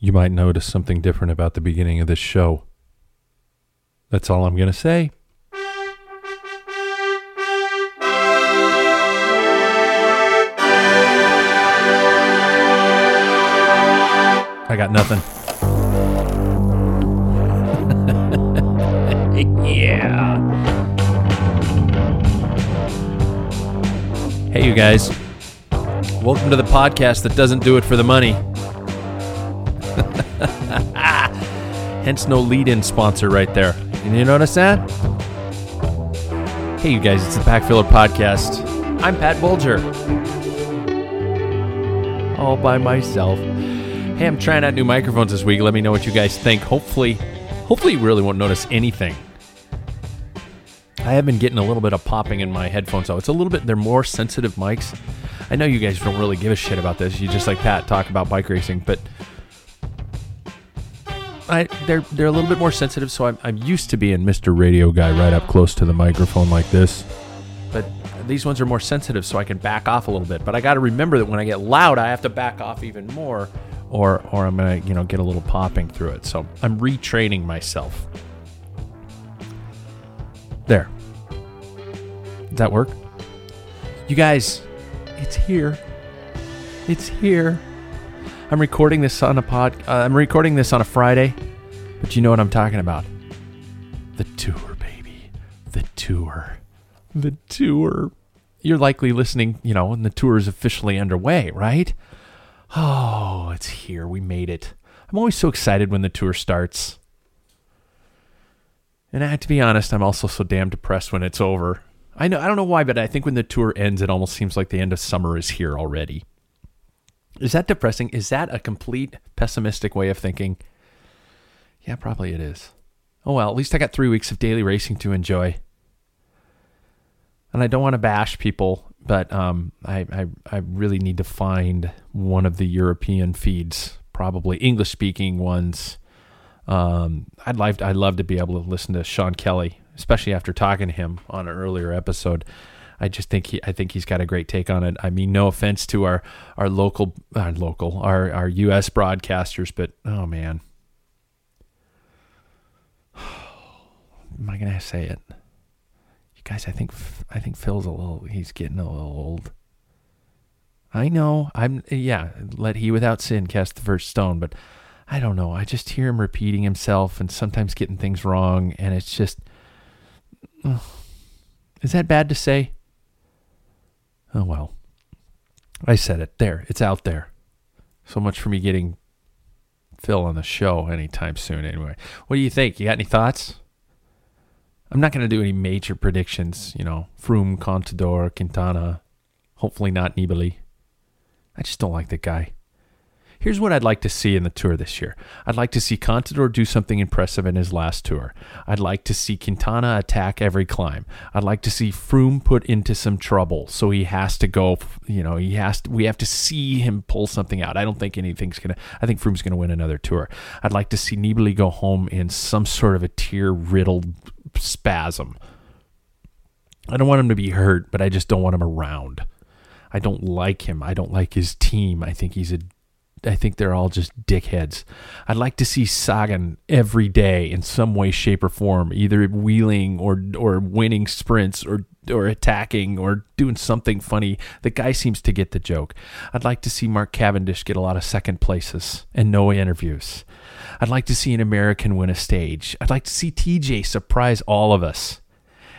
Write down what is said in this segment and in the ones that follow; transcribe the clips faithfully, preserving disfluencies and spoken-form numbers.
You might notice something different about the beginning of this show. That's all I'm going to say. I got nothing. Yeah. Hey, you guys. Welcome to the podcast that doesn't do it for the money. Hence no lead-in sponsor right there. You notice that? Hey, you guys, it's the Packfiller podcast. I'm Pat Bulger. All by myself. Hey, I'm trying out new microphones this week. Let me know what you guys think. Hopefully, hopefully you really won't notice anything. I have been getting a little bit of popping in my headphones, though. It's a little bit, they're more sensitive mics. I know you guys don't really give a shit about this. You just like Pat talk about bike racing, but... I, they're they're a little bit more sensitive, so I'm I'm used to being Mister Radio Guy right up close to the microphone like this. But these ones are more sensitive, so I can back off a little bit. But I got to remember that when I get loud, I have to back off even more, or or I'm gonna you know get a little popping through it. So I'm retraining myself. There. Does that work? You guys, it's here. It's here. I'm recording this on a pod. Uh, I'm recording this on a Friday, but you know what I'm talking about. The tour, baby. The tour. The tour. You're likely listening, you know, and the tour is officially underway, right? Oh, it's here. We made it. I'm always so excited when the tour starts. And I have to be honest, I'm also so damn depressed when it's over. I know, I don't know why, but I think when the tour ends, it almost seems like the end of summer is here already. Is that depressing? Is that a complete pessimistic way of thinking? Yeah, probably it is. Oh, well, at least I got three weeks of daily racing to enjoy. And I don't want to bash people, but um, I, I I really need to find one of the European feeds, probably English-speaking ones. Um, I'd like, I'd love to be able to listen to Sean Kelly, especially after talking to him on an earlier episode. I just think he, I think he's got a great take on it. I mean, no offense to our, our local, our local, our, our U S broadcasters, but oh man, am I going to say it? You guys, I think, I think Phil's a little, he's getting a little old. I know I'm, yeah, let he without sin cast the first stone, but I don't know. I just hear him repeating himself and sometimes getting things wrong. And it's just, oh, is that bad to say? Oh, well, I said it. There, it's out there. So much for me getting Phil on the show anytime soon anyway. What do you think? You got any thoughts? I'm not going to do any major predictions, you know, Froome, Contador, Quintana, hopefully not Nibali. I just don't like that guy. Here's what I'd like to see in the Tour this year. I'd like to see Contador do something impressive in his last Tour. I'd like to see Quintana attack every climb. I'd like to see Froome put into some trouble, so he has to go, you know, he has to, we have to see him pull something out. I don't think anything's going to, I think Froome's going to win another Tour. I'd like to see Nibali go home in some sort of a tear-riddled spasm. I don't want him to be hurt, but I just don't want him around. I don't like him. I don't like his team. I think he's a, I think they're all just dickheads. I'd like to see Sagan every day in some way, shape, or form, either wheeling or or winning sprints or or attacking or doing something funny. The guy seems to get the joke. I'd like to see Mark Cavendish get a lot of second places and no interviews. I'd like to see an American win a stage. I'd like to see T J surprise all of us.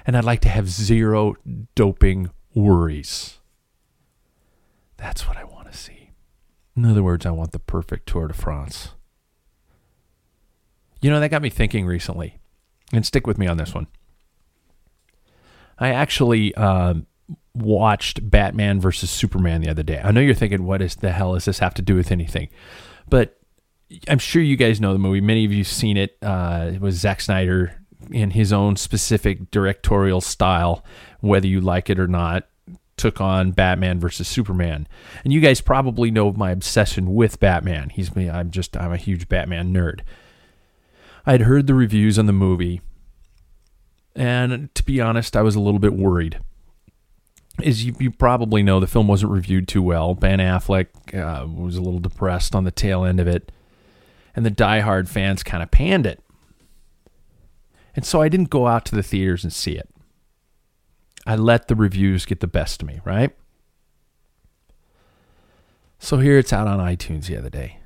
And I'd like to have zero doping worries. That's what I want to see. In other words, I want the perfect Tour de France. You know, that got me thinking recently. And stick with me on this one. I actually uh, watched Batman versus Superman the other day. I know you're thinking, what is the hell does this have to do with anything? But I'm sure you guys know the movie. Many of you have seen it. Uh, it was Zack Snyder in his own specific directorial style, whether you like it or not, took on Batman versus Superman. And you guys probably know my obsession with Batman. He's me. I'm just, I'm a huge Batman nerd. I'd heard the reviews on the movie, and to be honest, I was a little bit worried. As you, you probably know, the film wasn't reviewed too well. Ben Affleck uh, was a little depressed on the tail end of it, and the diehard fans kind of panned it. And so I didn't go out to the theaters and see it. I let the reviews get the best of me, right? So here it's out on iTunes the other day.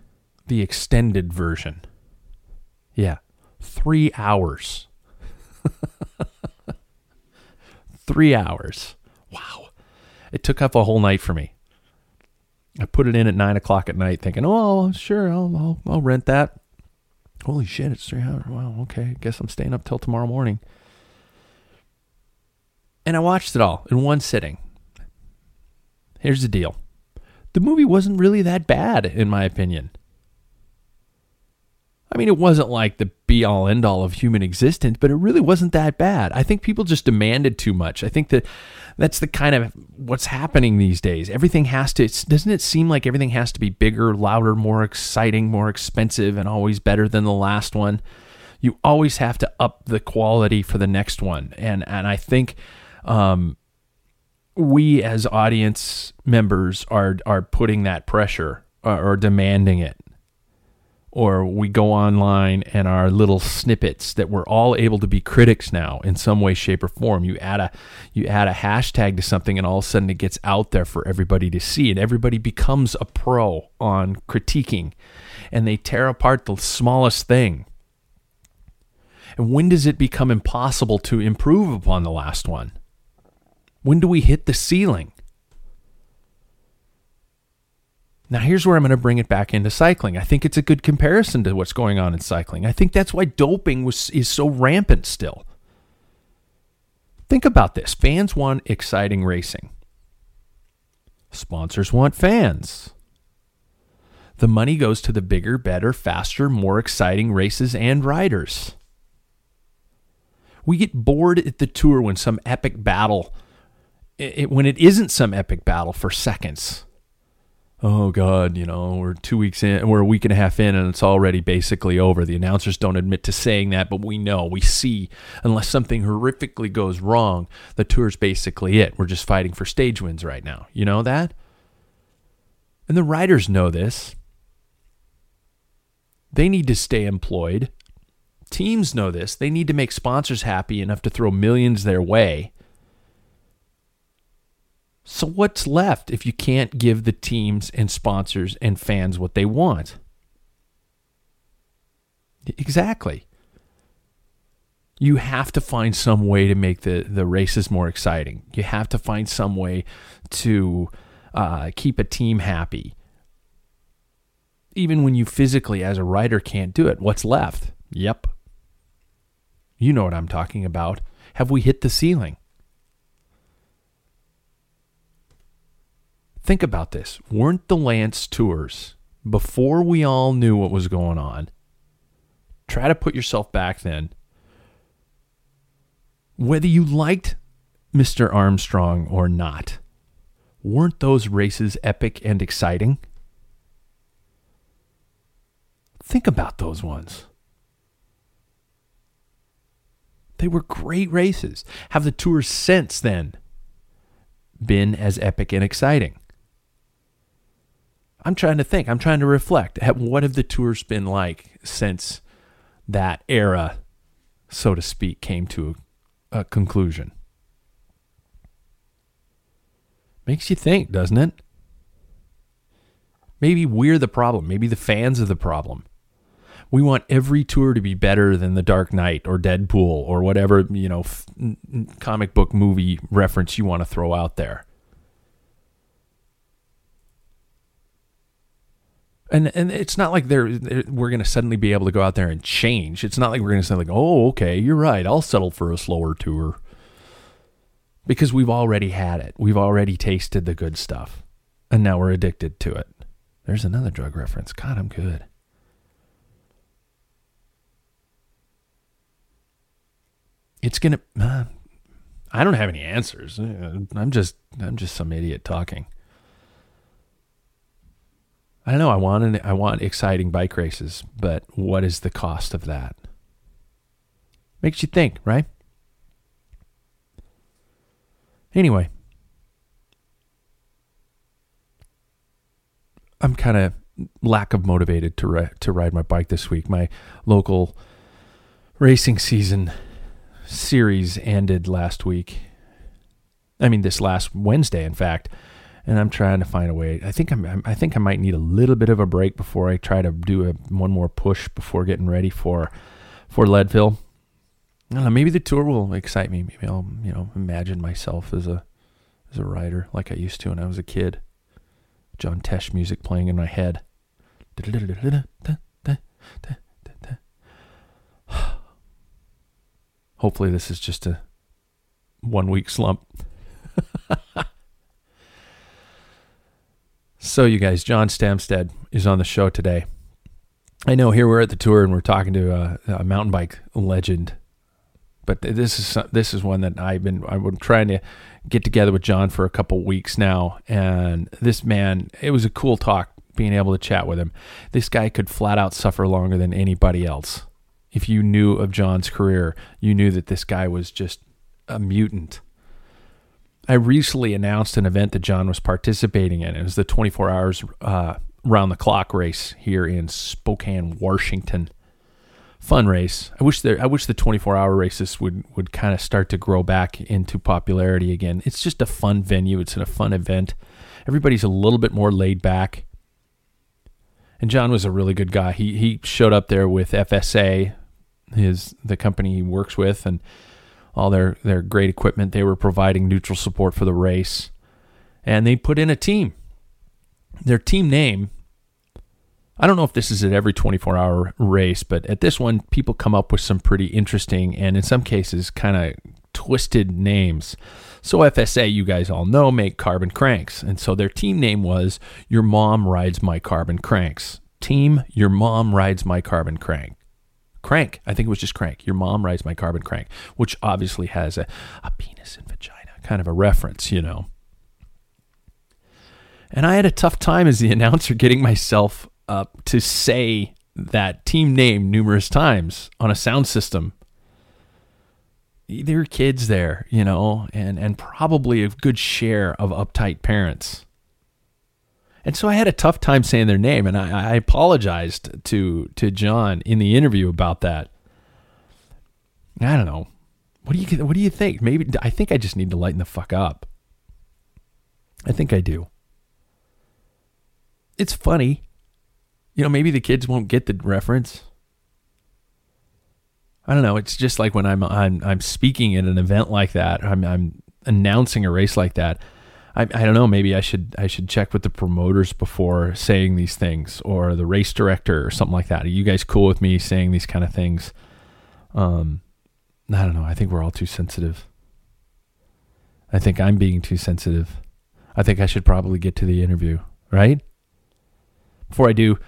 The extended version. Yeah. Three hours. Three hours. Wow. It took up a whole night for me. I put it in at nine o'clock at night thinking, oh, sure, I'll, I'll, I'll rent that. Holy shit, it's three hours. Wow, okay. I guess I'm staying up till tomorrow morning. And I watched it all in one sitting. Here's the deal. The movie wasn't really that bad, in my opinion. I mean, it wasn't like the be-all, end-all of human existence, but it really wasn't that bad. I think people just demanded too much. I think that that's the kind of what's happening these days. Everything has to, doesn't it seem like everything has to be bigger, louder, more exciting, more expensive, and always better than the last one? You always have to up the quality for the next one. And and I think... Um, we as audience members are are putting that pressure or, or demanding it, or we go online and our little snippets that we're all able to be critics now in some way, shape, or form. You add a you add a hashtag to something, and all of a sudden it gets out there for everybody to see, and everybody becomes a pro on critiquing, and they tear apart the smallest thing. And when does it become impossible to improve upon the last one? When do we hit the ceiling? Now, here's where I'm going to bring it back into cycling. I think it's a good comparison to what's going on in cycling. I think that's why doping was, is so rampant still. Think about this. Fans want exciting racing. Sponsors want fans. The money goes to the bigger, better, faster, more exciting races and riders. We get bored at the Tour when some epic battle It, when it isn't some epic battle for seconds. Oh God, you know, we're two weeks in, we're a week and a half in, and it's already basically over. The announcers don't admit to saying that, but we know, we see, unless something horrifically goes wrong, the Tour's basically it. We're just fighting for stage wins right now. You know that? And the riders know this. They need to stay employed. Teams know this. They need to make sponsors happy enough to throw millions their way. So what's left if you can't give the teams and sponsors and fans what they want? Exactly. You have to find some way to make the, the races more exciting. You have to find some way to uh, keep a team happy. Even when you physically, as a rider, can't do it, what's left? Yep. You know what I'm talking about. Have we hit the ceiling? Think about this. Weren't the Lance Tours before we all knew what was going on, try to put yourself back then. Whether you liked Mister Armstrong or not, weren't those races epic and exciting? Think about those ones. They were great races. Have the tours since then been as epic and exciting? I'm trying to think. I'm trying to reflect. What have the tours been like since that era, so to speak, came to a conclusion? Makes you think, doesn't it? Maybe we're the problem. Maybe the fans are the problem. We want every tour to be better than The Dark Knight or Deadpool or whatever, you know, f- comic book movie reference you want to throw out there. And and it's not like they're, they're, we're going to suddenly be able to go out there and change. It's not like we're going to say, like, oh, okay, you're right, I'll settle for a slower tour. Because we've already had it. We've already tasted the good stuff. And now we're addicted to it. There's another drug reference. God, I'm good. It's going to... Uh, I don't have any answers. I'm just, I'm just some idiot talking. I don't know. I want an, I want exciting bike races, but what is the cost of that? Makes you think, right? Anyway, I'm kind of lack of motivated to ri- to ride my bike this week. My local racing season series ended last week. I mean, this last Wednesday, in fact. And I'm trying to find a way. I think I'm. I think I might need a little bit of a break before I try to do a, one more push before getting ready for, for Leadville. I don't know. Maybe the tour will excite me. Maybe I'll, you know, imagine myself as a, as a rider like I used to when I was a kid. John Tesh music playing in my head. Hopefully, this is just a one week slump. So you guys, John Stamstad is on the show today. I know here we're at the tour and we're talking to a, a mountain bike legend, but this is this is one that I've been I've been trying to get together with John for a couple weeks now. And this man, it was a cool talk being able to chat with him. This guy could flat out suffer longer than anybody else. If you knew of John's career, you knew that this guy was just a mutant. I recently announced an event that John was participating in. It was the twenty-four hours uh, round-the-clock race here in Spokane, Washington. Fun race. I wish there. I wish the twenty-four hour races would, would kind of start to grow back into popularity again. It's just a fun venue. It's a fun event. Everybody's a little bit more laid back. And John was a really good guy. He he showed up there with F S A, his the company he works with, and all their, their great equipment. They were providing neutral support for the race. And they put in a team. Their team name, I don't know if this is at every twenty-four hour race, but at this one, people come up with some pretty interesting and in some cases kind of twisted names. So F S A, you guys all know, make carbon cranks. And so their team name was Your Mom Rides My Carbon Cranks. Team Your Mom Rides My Carbon Crank. Crank. I think it was just crank. Your mom rides my carbon crank, which obviously has a, a penis and vagina kind of a reference, you know. And I had a tough time as the announcer getting myself up to say that team name numerous times on a sound system. There were kids there, you know, and, and probably a good share of uptight parents. And so I had a tough time saying their name, and I, I apologized to to John in the interview about that. I don't know. What do you what do you think? Maybe I think I just need to lighten the fuck up. I think I do. It's funny. You know, maybe the kids won't get the reference. I don't know. It's just like when I'm I'm I'm speaking at an event like that, I'm I'm announcing a race like that. I, I don't know. Maybe I should I should check with the promoters before saying these things, or the race director, or something like that. Are you guys cool with me saying these kind of things? Um, I don't know. I think we're all too sensitive. I think I'm being too sensitive. I think I should probably get to the interview, right? Before I do,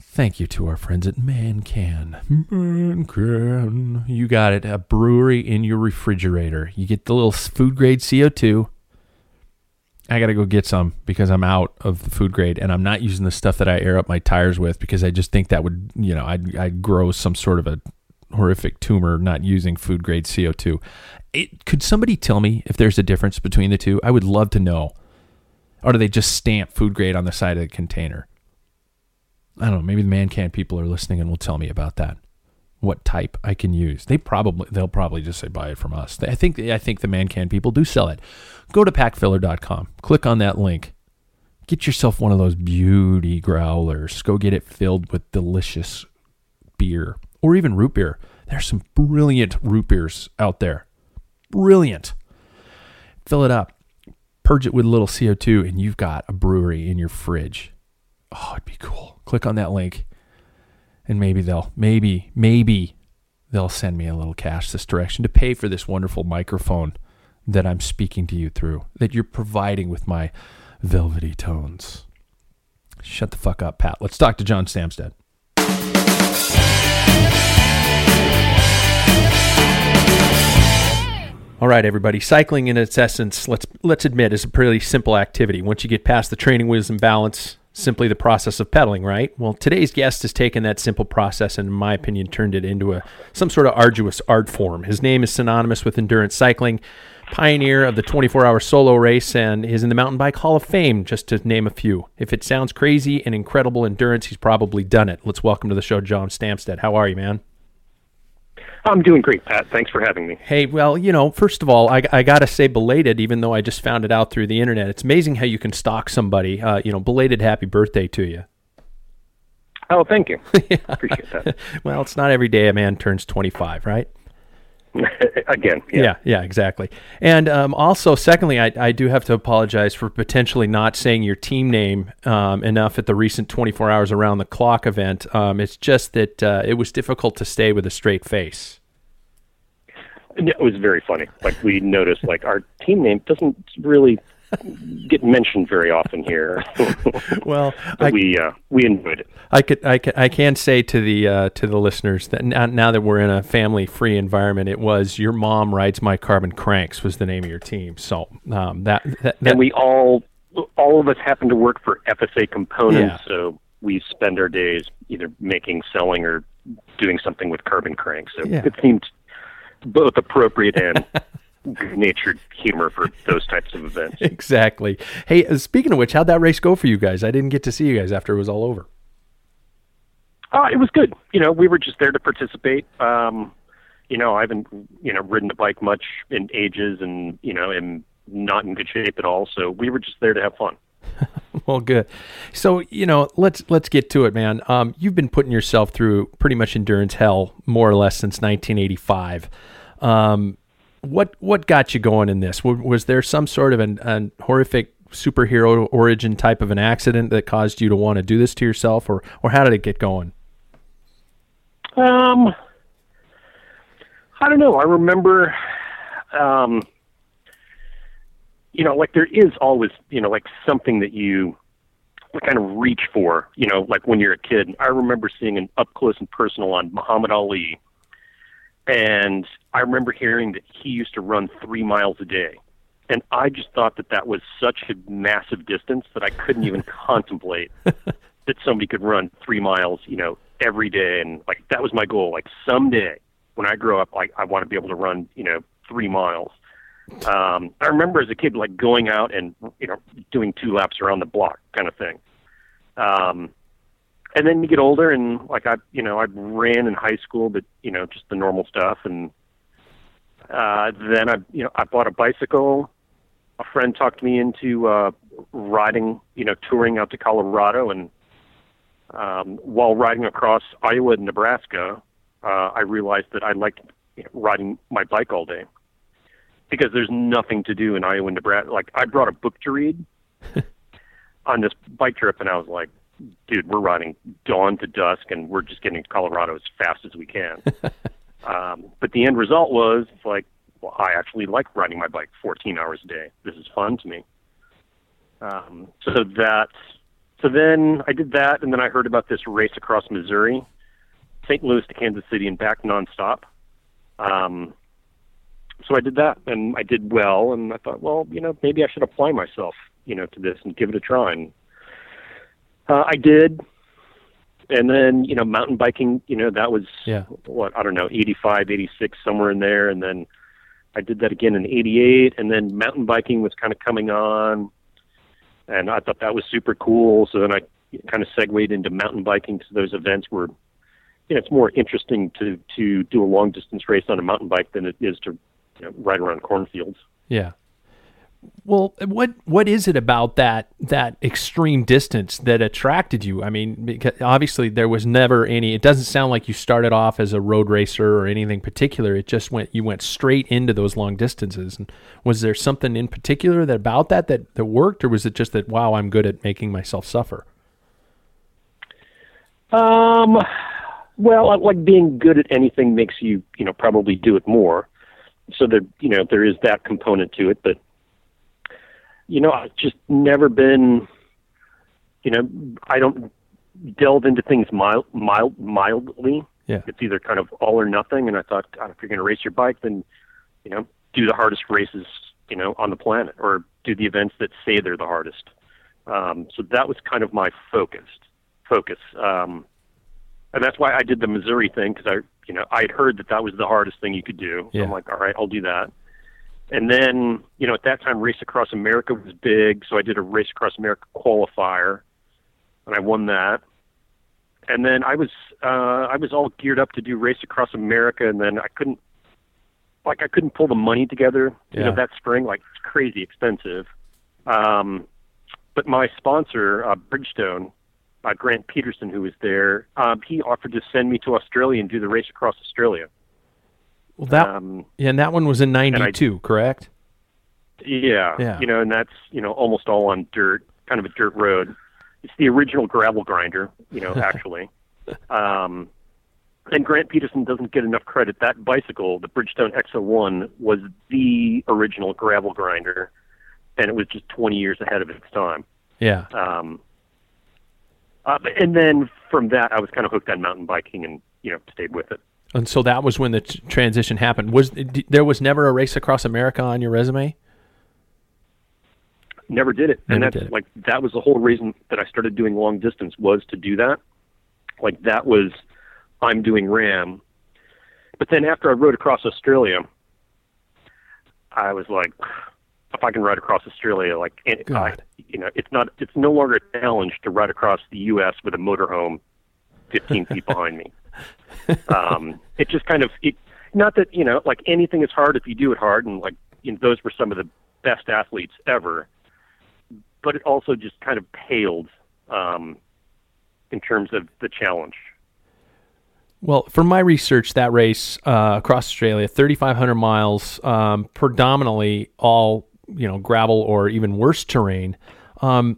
thank you to our friends at Mancan. Mancan. You got it. A brewery in your refrigerator. You get the little food grade C O two. I got to go get some because I'm out of the food grade and I'm not using the stuff that I air up my tires with because I just think that would, you know, I'd, I'd grow some sort of a horrific tumor not using food grade C O two. It, could somebody tell me if there's a difference between the two? I would love to know. Or do they just stamp food grade on the side of the container? I don't know. Maybe the Mancan people are listening and will tell me about that. What type I can use? They probably they'll probably just say buy it from us. I think I think the Mancan people do sell it. Go to packfiller dot com. Click on that link. Get yourself one of those beauty growlers. Go get it filled with delicious beer or even root beer. There's some brilliant root beers out there. Brilliant. Fill it up. Purge it with a little C O two, and you've got a brewery in your fridge. Oh, it'd be cool. Click on that link, and maybe they'll, maybe, maybe they'll send me a little cash this direction to pay for this wonderful microphone that I'm speaking to you through, that you're providing with my velvety tones. Shut the fuck up, Pat. Let's talk to John Stamstad. All right, everybody. Cycling, in its essence, let's let's admit, is a pretty simple activity. Once you get past the training wheels and balance, simply the process of pedaling, right? Well, today's guest has taken that simple process and, in my opinion, turned it into a some sort of arduous art form. His name is synonymous with endurance cycling, pioneer of the twenty-four hour solo race, and is in the Mountain Bike Hall of Fame, just to name a few. If it sounds crazy and incredible endurance, he's probably done it. Let's welcome to the show, John Stamstad. How are you, man? I'm doing great, Pat. Thanks for having me. Hey, well, you know, first of all, I, I got to say belated, even though I just found it out through the internet. It's amazing how you can stalk somebody. Uh, you know, belated happy birthday to you. Oh, thank you. Yeah. Appreciate that. Well, it's not every day a man turns twenty-five, right? Again. Yeah. yeah, yeah, exactly. And um, also, secondly, I, I do have to apologize for potentially not saying your team name um, enough at the recent twenty-four Hours Around the Clock event. Um, it's just that uh, it was difficult to stay with a straight face. It was very funny. Like, we noticed, like, our team name doesn't really get mentioned very often here. Well, I, we uh, we enjoyed it. I could I can I can say to the uh, to the listeners that now, now that we're in a family free environment, it was Your Mom Rides My Carbon Cranks was the name of your team. So um, that, that, that and we all all of us happen to work for F S A components, yeah. So we spend our days either making, selling, or doing something with carbon cranks. So yeah. It seemed both appropriate and good-natured humor for those types of events. Exactly. Hey, speaking of which, how'd that race go for you guys? I didn't get to see you guys after it was all over. Uh, it was good. You know, we were just there to participate. Um, you know, I haven't, you know, ridden a bike much in ages and, you know, am not in good shape at all. So we were just there to have fun. Well, good. So, you know, let's let's get to it, man. Um, you've been putting yourself through pretty much endurance hell, more or less, since nineteen eighty-five. Um What what got you going in this? Was, was there some sort of an, an horrific superhero origin type of an accident that caused you to want to do this to yourself, or or how did it get going? Um, I don't know. I remember, um, you know, like there is always, you know, like something that you kind of reach for, you know, like when you're a kid. I remember seeing an up close and personal on Muhammad Ali. And I remember hearing that he used to run three miles a day. And I just thought that that was such a massive distance that I couldn't even contemplate that somebody could run three miles, you know, every day. And, like, that was my goal. Like, someday when I grow up, like, I want to be able to run, you know, three miles. Um, I remember as a kid, like, going out and, you know, doing two laps around the block kind of thing. Um And then you get older, and like I, you know, I ran in high school, but you know, just the normal stuff. And uh, then I, you know, I bought a bicycle. A friend talked me into uh, riding, you know, touring out to Colorado. And um, while riding across Iowa and Nebraska, uh, I realized that I liked you know, riding my bike all day because there's nothing to do in Iowa and Nebraska. Like I brought a book to read on this bike trip, and I was like, dude, we're riding dawn to dusk, and we're just getting to Colorado as fast as we can. um, but the end result was, like, well, I actually like riding my bike fourteen hours a day. This is fun to me. Um, so that So then I did that, and then I heard about this race across Missouri, Saint Louis to Kansas City and back nonstop. Um, so I did that, and I did well, and I thought, well, you know, maybe I should apply myself, you know, to this and give it a try. And uh, I did. And then, you know, mountain biking, you know, that was, yeah. what, I don't know, eighty-five, eighty-six, somewhere in there. And then I did that again in eighty-eight. And then mountain biking was kind of coming on. And I thought that was super cool. So then I kind of segued into mountain biking to those events where, you know, it's more interesting to, to do a long distance race on a mountain bike than it is to, you know, ride around cornfields. Yeah. Well, what what is it about that that extreme distance that attracted you? I mean, because obviously there was never any. It doesn't sound like you started off as a road racer or anything particular. It just went. You went straight into those long distances. And was there something in particular that about that that that worked, or was it just that wow, I'm good at making myself suffer? Um, well, like being good at anything makes you you know probably do it more. So that you know there is that component to it, but. You know, I've just never been, you know, I don't delve into things mild, mild, mildly. Yeah. It's either kind of all or nothing. And I thought, God, if you're going to race your bike, then, you know, do the hardest races, you know, on the planet or do the events that say they're the hardest. Um, so that was kind of my focused focus. Um, and that's why I did the Missouri thing because I, you know, I'd heard that that was the hardest thing you could do. Yeah. So I'm like, all right, I'll do that. And then, you know, at that time, Race Across America was big, so I did a Race Across America qualifier, and I won that. And then I was uh, I was all geared up to do Race Across America, and then I couldn't, like, I couldn't pull the money together, yeah. you know, that spring, like, it's crazy expensive. Um, but my sponsor, uh, Bridgestone, uh, Grant Peterson, who was there, um, he offered to send me to Australia and do the Race Across Australia. Well, that um, yeah, and that one was in ninety-two, correct? Yeah, yeah, you know, and that's you know almost all on dirt, kind of a dirt road. It's the original gravel grinder, you know, actually. um, and Grant Peterson doesn't get enough credit. That bicycle, the Bridgestone X oh one, was the original gravel grinder, and it was just twenty years ahead of its time. Yeah. Um. Uh, and then from that, I was kind of hooked on mountain biking, and you know, stayed with it. And so that was when the t- transition happened. Was there was never a Race Across America on your resume? Never did it. Never and that's did it. Like that was the whole reason that I started doing long distance was to do that. Like that was I'm doing RAM. But then after I rode across Australia, I was like, if I can ride across Australia, like and I, you know, it's not it's no longer a challenge to ride across the U S with a motorhome fifteen feet behind me. um, it just kind of, it, not that, you know, like anything is hard if you do it hard. And like, you know, those were some of the best athletes ever, but it also just kind of paled, um, in terms of the challenge. Well, from my research, that race, uh, across Australia, thirty-five hundred miles, um, predominantly all, you know, gravel or even worse terrain, um,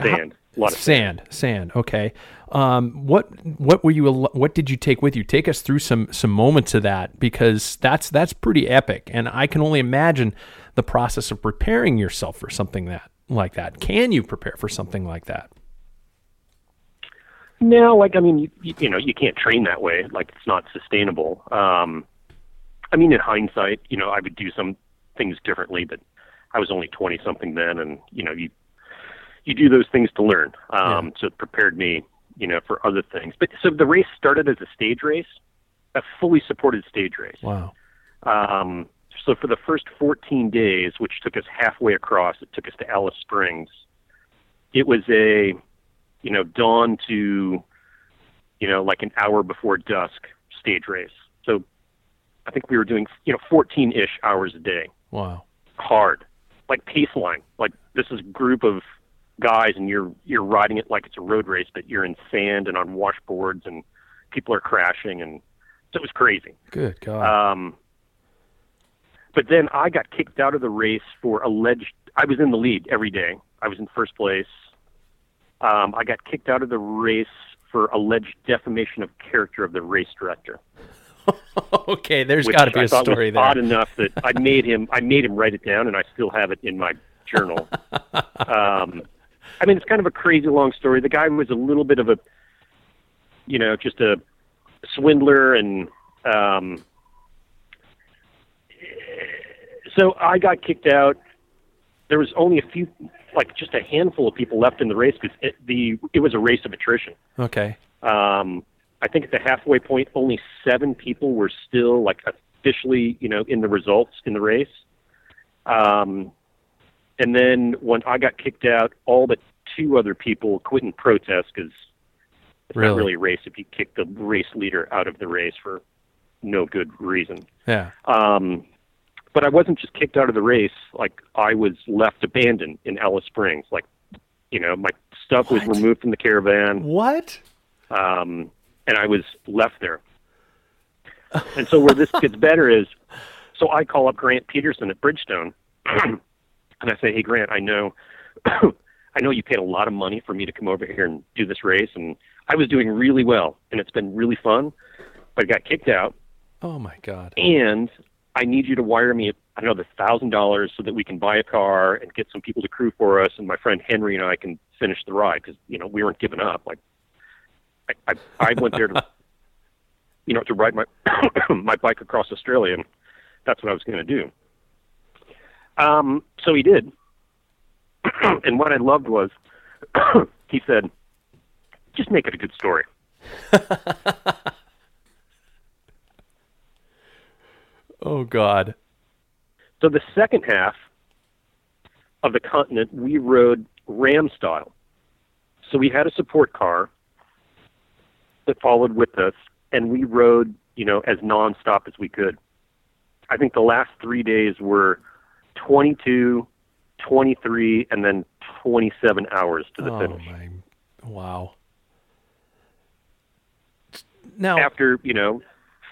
sand. How- A lot of sand, sand. Okay. Um, what what were you? What did you take with you? Take us through some some moments of that because that's that's pretty epic, and I can only imagine the process of preparing yourself for something that like that. Can you prepare for something like that? No, like I mean, you, you know, you can't train that way. Like it's not sustainable. Um, I mean, in hindsight, you know, I would do some things differently, but I was only twenty something then, and you know, you. You do those things to learn. Um, yeah. So it prepared me, you know, for other things. But so the race started as a stage race, a fully supported stage race. Wow. Um, so for the first fourteen days, which took us halfway across, it took us to Alice Springs. It was a, you know, dawn to, you know, like an hour before dusk stage race. So I think we were doing, you know, fourteen-ish hours a day. Wow. Hard. Like pace line. Like this is a group of guys and you're you're riding it like it's a road race, but you're in sand and on washboards and people are crashing, and so it was crazy. Good God. Um, but then I got kicked out of the race for alleged. I was in the lead every day. I was in first place. Um, I got kicked out of the race for alleged defamation of character of the race director. Okay, there's got to be I a story was there. Odd enough that I made him. I made him write it down, and I still have it in my journal. Um, I mean, it's kind of a crazy long story. The guy was a little bit of a, you know, just a swindler, and um, so I got kicked out. There was only a few, like just a handful of people left in the race because it, the it was a race of attrition. Okay. Um, I think at the halfway point, only seven people were still like officially, you know, in the results in the race. Um, and then when I got kicked out, all but two other people quit in protest because it's really? not really a race if you kick the race leader out of the race for no good reason. Yeah. Um, but I wasn't just kicked out of the race. Like, I was left abandoned in Alice Springs. Like, you know, my stuff what? was removed from the caravan. What? Um, and I was left there. And so where this gets better is, so I call up Grant Peterson at Bridgestone, and I say, "Hey, Grant, I know, I know you paid a lot of money for me to come over here and do this race, and I was doing really well, and it's been really fun, but I got kicked out. Oh my God! And I need you to wire me I don't know, the thousand dollars so that we can buy a car and get some people to crew for us, and my friend Henry and I can finish the ride because you know we weren't giving up. Like, I, I, I went there to, you know, to ride my my bike across Australia." And, that's what I was going to do. Um, so he did. And what I loved was he said, just make it a good story. Oh, God. So the second half of the continent, we rode ram style. So we had a support car that followed with us, and we rode, you know, as nonstop as we could. I think the last three days were twenty-two, twenty-three, and then twenty-seven hours to the oh finish. My. Wow. Now, after, you know,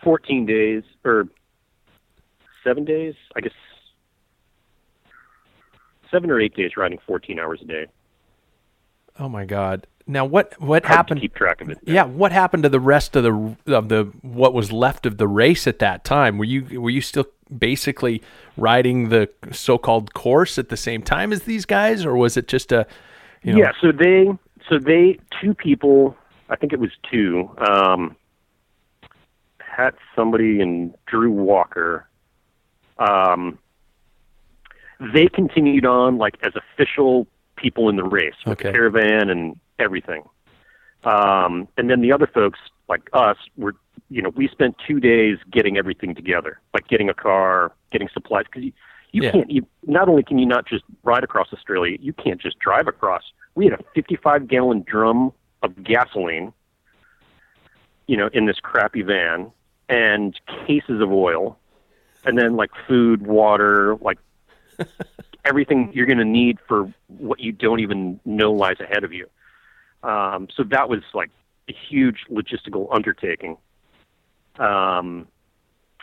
fourteen days or seven days, I guess seven or eight days riding fourteen hours a day. Oh, my God. Now, what, what happened? Keep track of it. Yeah, what happened to the rest of the of the what was left of the race at that time? Were you were you still basically riding the so-called course at the same time as these guys, or was it just a? You know... Yeah, so they so they two people, I think it was two, um, Pat somebody and Drew Walker. Um, they continued on like as official people in the race with okay. the caravan and everything. Um, and then the other folks like us were, you know, we spent two days getting everything together, like getting a car, getting supplies. Cause you, you yeah. can't, you, not only can you not just ride across Australia, you can't just drive across. We had a fifty-five gallon drum of gasoline, you know, in this crappy van and cases of oil and then like food, water, like everything you're going to need for what you don't even know lies ahead of you. Um, so that was like a huge logistical undertaking. Um,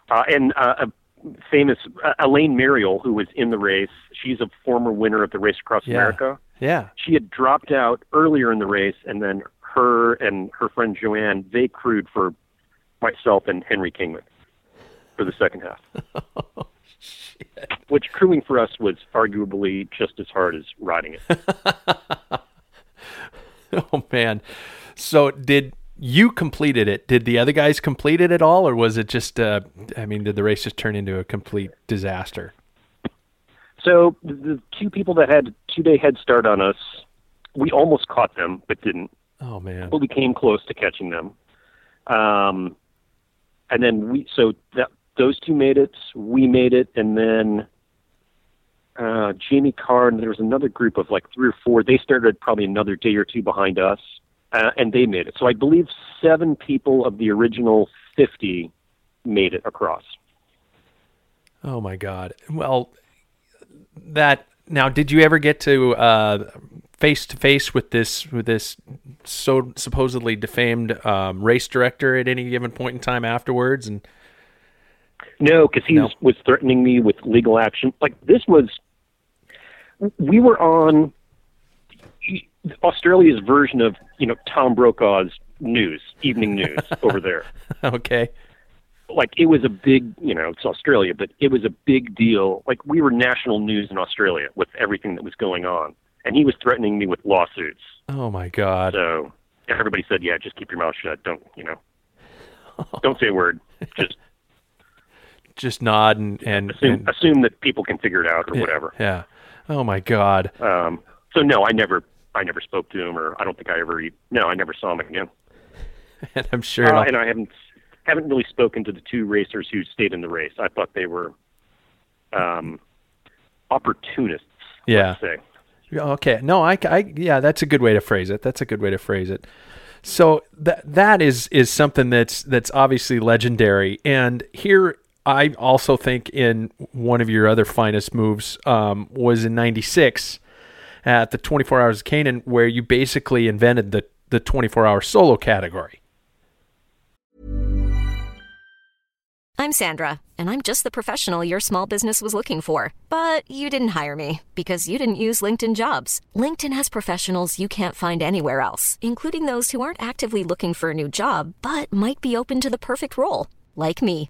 uh, and uh, a famous uh, Elaine Mariel, who was in the race, she's a former winner of the Race Across yeah. America. Yeah. She had dropped out earlier in the race, and then her and her friend Joanne, they crewed for myself and Henry Kingman for the second half. Oh, shit. Which crewing for us was arguably just as hard as riding it. Oh, man. So did you completed it? Did the other guys complete it at all? Or was it just, uh, I mean, did the race just turn into a complete disaster? So the two people that had a two-day head start on us, we almost caught them, but didn't. Oh, man. But we came close to catching them. Um, and then we, so that, those two made it, we made it, and then... Uh, Jamie Carr, and there was another group of like three or four. They started probably another day or two behind us, uh, and they made it. So I believe seven people of the original fifty made it across. Oh, my God. Well, that now, did you ever get to uh, face-to-face with this with this so supposedly defamed um, race director at any given point in time afterwards? And No, because he no. was, was threatening me with legal action. Like, this was... We were on Australia's version of, you know, Tom Brokaw's news, evening news over there. Okay. Like, it was a big, you know, it's Australia, but it was a big deal. Like, we were national news in Australia with everything that was going on. and he was threatening me with lawsuits. Oh my God. So everybody said, yeah, just keep your mouth shut. Don't, you know, don't say a word. Just, just nod and, and, assume, and assume that people can figure it out or yeah, whatever. Yeah. Oh my God. Um, so no, I never, I never spoke to him, or I don't think I ever, no, I never saw him again. And I'm sure. Uh, and I haven't, haven't really spoken to the two racers who stayed in the race. I thought they were, um, opportunists. Yeah. Let's say. Okay. No, I, I, yeah, that's a good way to phrase it. That's a good way to phrase it. So that, that is, is something that's, that's obviously legendary. And here, I also think in one of your other finest moves, um, was in ninety-six at the twenty-four Hours of Canaan, where you basically invented the, the twenty-four hour solo category. I'm Sandra, and I'm just the professional your small business was looking for. But you didn't hire me, because you didn't use LinkedIn Jobs. LinkedIn has professionals you can't find anywhere else, including those who aren't actively looking for a new job, but might be open to the perfect role, like me.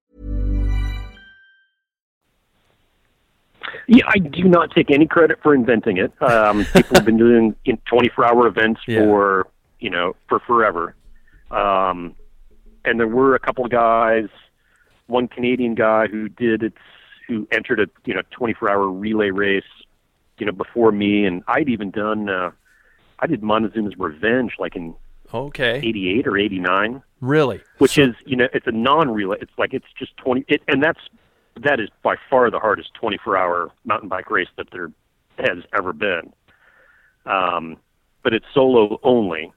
Yeah, I do not take any credit for inventing it. Um, people have been doing twenty-four hour events yeah. for, you know, for forever. Um, and there were a couple of guys, one Canadian guy who did it, who entered a, you know, twenty-four hour relay race, you know, before me. And I'd even done, uh, I did Montezuma's Revenge like in okay. eighty-eight or eighty-nine. Really? Which so- is, you know, it's a non-relay. It's like, it's just twenty, it, and that's, that is by far the hardest twenty-four hour mountain bike race that there has ever been. Um, but it's solo only.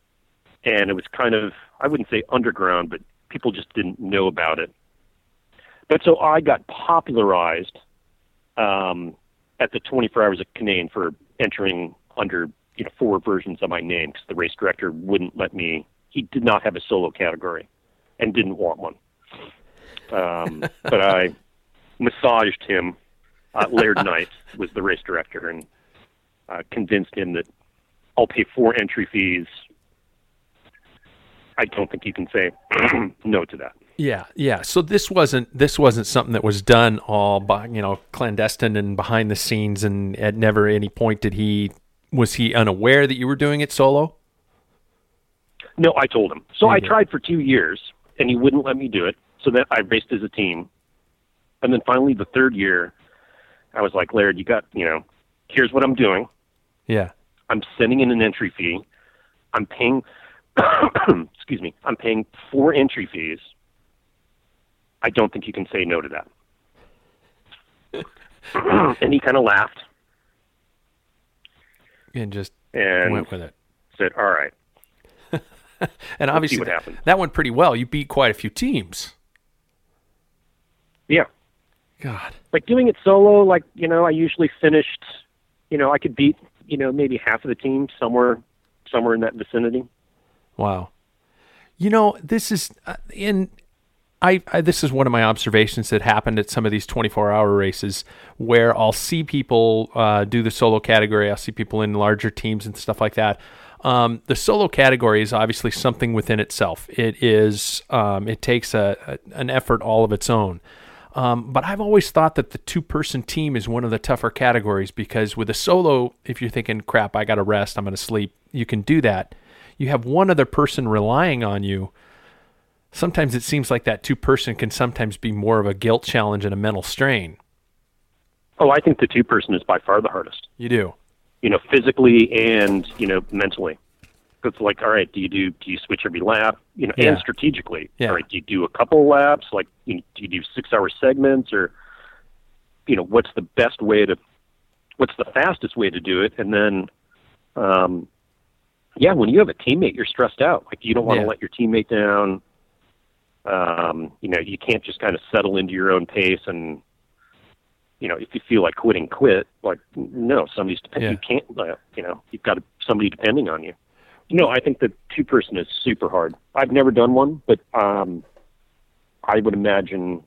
And it was kind of, I wouldn't say underground, but people just didn't know about it. But so I got popularized um, at the twenty-four hours of Canaan for entering under, you know, four versions of my name, because the race director wouldn't let me, he did not have a solo category and didn't want one. Um, but I... massaged him. Uh, Laird Knight was the race director, and uh, convinced him that I'll pay four entry fees. I don't think you can say no to that. Yeah, yeah. So this wasn't this wasn't something that was done all by, you know, clandestine and behind the scenes, and at never any point did he was he unaware that you were doing it solo? No, I told him. So mm-hmm. I tried for two years, and he wouldn't let me do it. So then I raced as a team. And then finally, the third year, I was like, Laird, you got, you know, here's what I'm doing. Yeah. I'm sending in an entry fee. I'm paying, excuse me, I'm paying four entry fees. I don't think you can say no to that. And he kind of laughed. And just and went with it. Said, all right. And obviously, what happened. That went pretty well. You beat quite a few teams. Yeah. God. Like doing it solo, like, you know, I usually finished, you know, I could beat, you know, maybe half of the team somewhere, somewhere in that vicinity. Wow. You know, this is, uh, in, I, I, this is one of my observations that happened at some of these twenty-four hour races where I'll see people uh, do the solo category. I'll see people in larger teams and stuff like that. Um, the solo category is obviously something within itself. It is, um, it takes a, a an effort all of its own. Um, but I've always thought that the two-person team is one of the tougher categories, because with a solo, if you're thinking, crap, I got to rest, I'm going to sleep, you can do that. You have one other person relying on you. Sometimes it seems like that two-person can sometimes be more of a guilt challenge and a mental strain. Oh, I think the two-person is by far the hardest. You do? You know, physically and, you know, mentally. It's like, all right, do you do do you switch every lap, you know, yeah. and strategically, yeah. all right, do you do a couple laps, like, you know, do you do six hour segments, or, you know, what's the best way to what's the fastest way to do it? And then, um, yeah, when you have a teammate, you're stressed out. Like, you don't want to yeah. let your teammate down. Um, you know, you can't just kind of settle into your own pace and, you know, if you feel like quitting, quit. Like, no, somebody's depending. Yeah. You can't, uh, you know, you've got somebody depending on you. No, I think the two-person is super hard. I've never done one, but um, I would imagine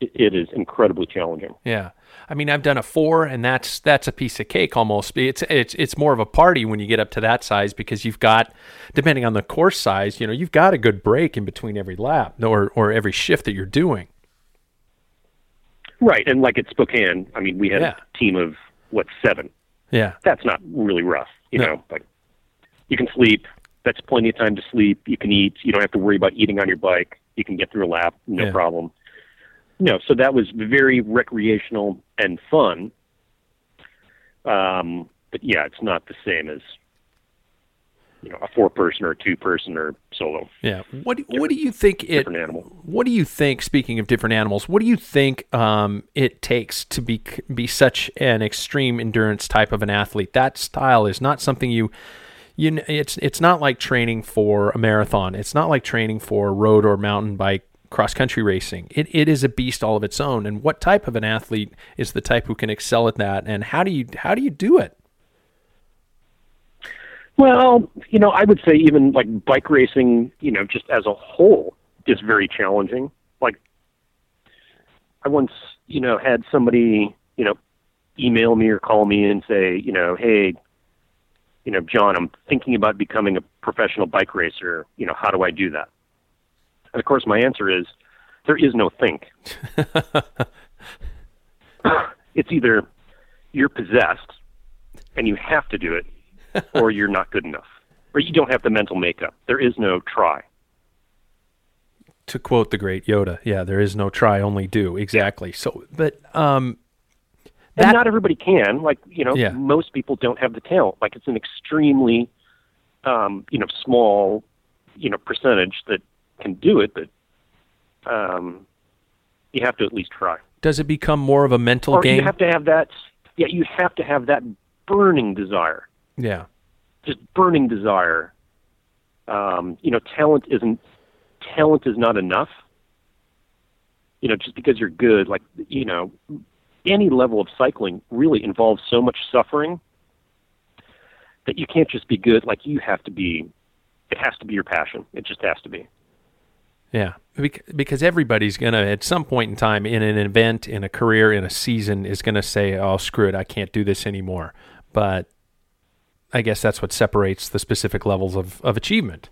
it, it is incredibly challenging. Yeah. I mean, I've done a four, and that's that's a piece of cake almost. It's it's it's more of a party when you get up to that size because you've got, depending on the course size, you know, you've got a good break in between every lap or, or every shift that you're doing. Right, and like at Spokane, I mean, we had yeah. a team of, what, seven? Yeah. That's not really rough, you no. know, like. You can sleep. That's plenty of time to sleep. You can eat. You don't have to worry about eating on your bike. You can get through a lap, no yeah. problem. No, so that was very recreational and fun. Um, but yeah, it's not the same as, you know, a four-person or a two-person or solo. Yeah. What do, what do you think it? Different animal. What do you think? Speaking of different animals, what do you think um, it takes to be be such an extreme endurance type of an athlete? That style is not something you. You know, it's it's not like training for a marathon. It's not like training for road or mountain bike cross-country racing. It It is a beast all of its own. And what type of an athlete is the type who can excel at that? And how do you how do you do it? Well, you know, I would say even like bike racing, you know, just as a whole is very challenging. Like I once, you know, had somebody, you know, email me or call me and say, you know, hey, you know, John, I'm thinking about becoming a professional bike racer. You know, how do I do that? And of course, my answer is there is no think. It's either you're possessed and you have to do it or you're not good enough or you don't have the mental makeup. There is no try. To quote the great Yoda, yeah, there is no try, only do. Exactly. So, but, um, That, and not everybody can, like, you know, yeah. most people don't have the talent. Like, it's an extremely, um, you know, small, you know, percentage that can do it, but um, you have to at least try. Does it become more of a mental or game? You have to have that, yeah, you have to have that burning desire. Yeah. Just burning desire. Um, you know, talent isn't, talent is not enough. You know, just because you're good, like, you know, any level of cycling really involves so much suffering that you can't just be good. Like you have to be, it has to be your passion. It just has to be. Yeah. Because everybody's going to, at some point in time, in an event, in a career, in a season, is going to say, oh, screw it. I can't do this anymore. But I guess that's what separates the specific levels of, of achievement.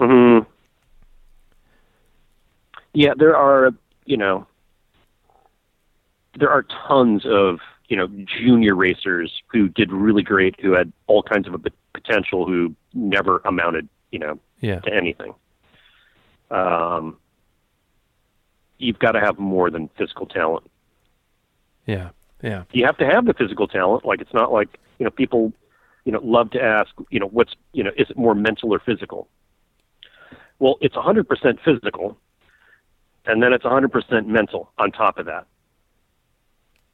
Mm-hmm. Yeah, there are, you know, there are tons of, you know, junior racers who did really great, who had all kinds of a potential, who never amounted, you know, yeah. to anything. Um, you've got to have more than physical talent. Yeah, yeah. You have to have the physical talent. Like, it's not like, you know, people, you know, love to ask, you know, what's, you know, is it more mental or physical? Well, it's one hundred percent physical, and then it's one hundred percent mental on top of that.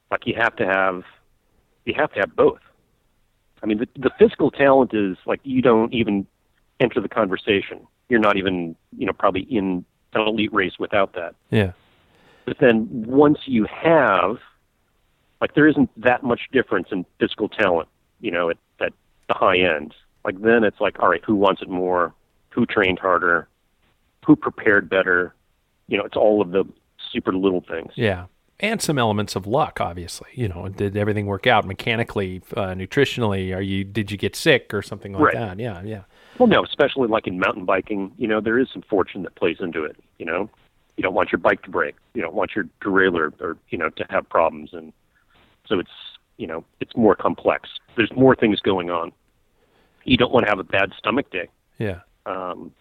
Like you have to have, you have to have both. I mean, the, the physical talent is like you don't even enter the conversation. You're not even, you know, probably in an elite race without that. Yeah. But then once you have, like, there isn't that much difference in physical talent, you know, at, at the high end. Like then it's like, all right, who wants it more? Who trained harder? Who prepared better? You know, it's all of the super little things. Yeah. And some elements of luck, obviously. You know, did everything work out mechanically, uh, nutritionally? Are you? Did you get sick or something like right. that? Yeah, yeah. Well, no, especially like in mountain biking, you know, there is some fortune that plays into it. You know, you don't want your bike to break. You don't want your derailleur, or you know, to have problems, and so it's you know, it's more complex. There's more things going on. You don't want to have a bad stomach day. Yeah. Um,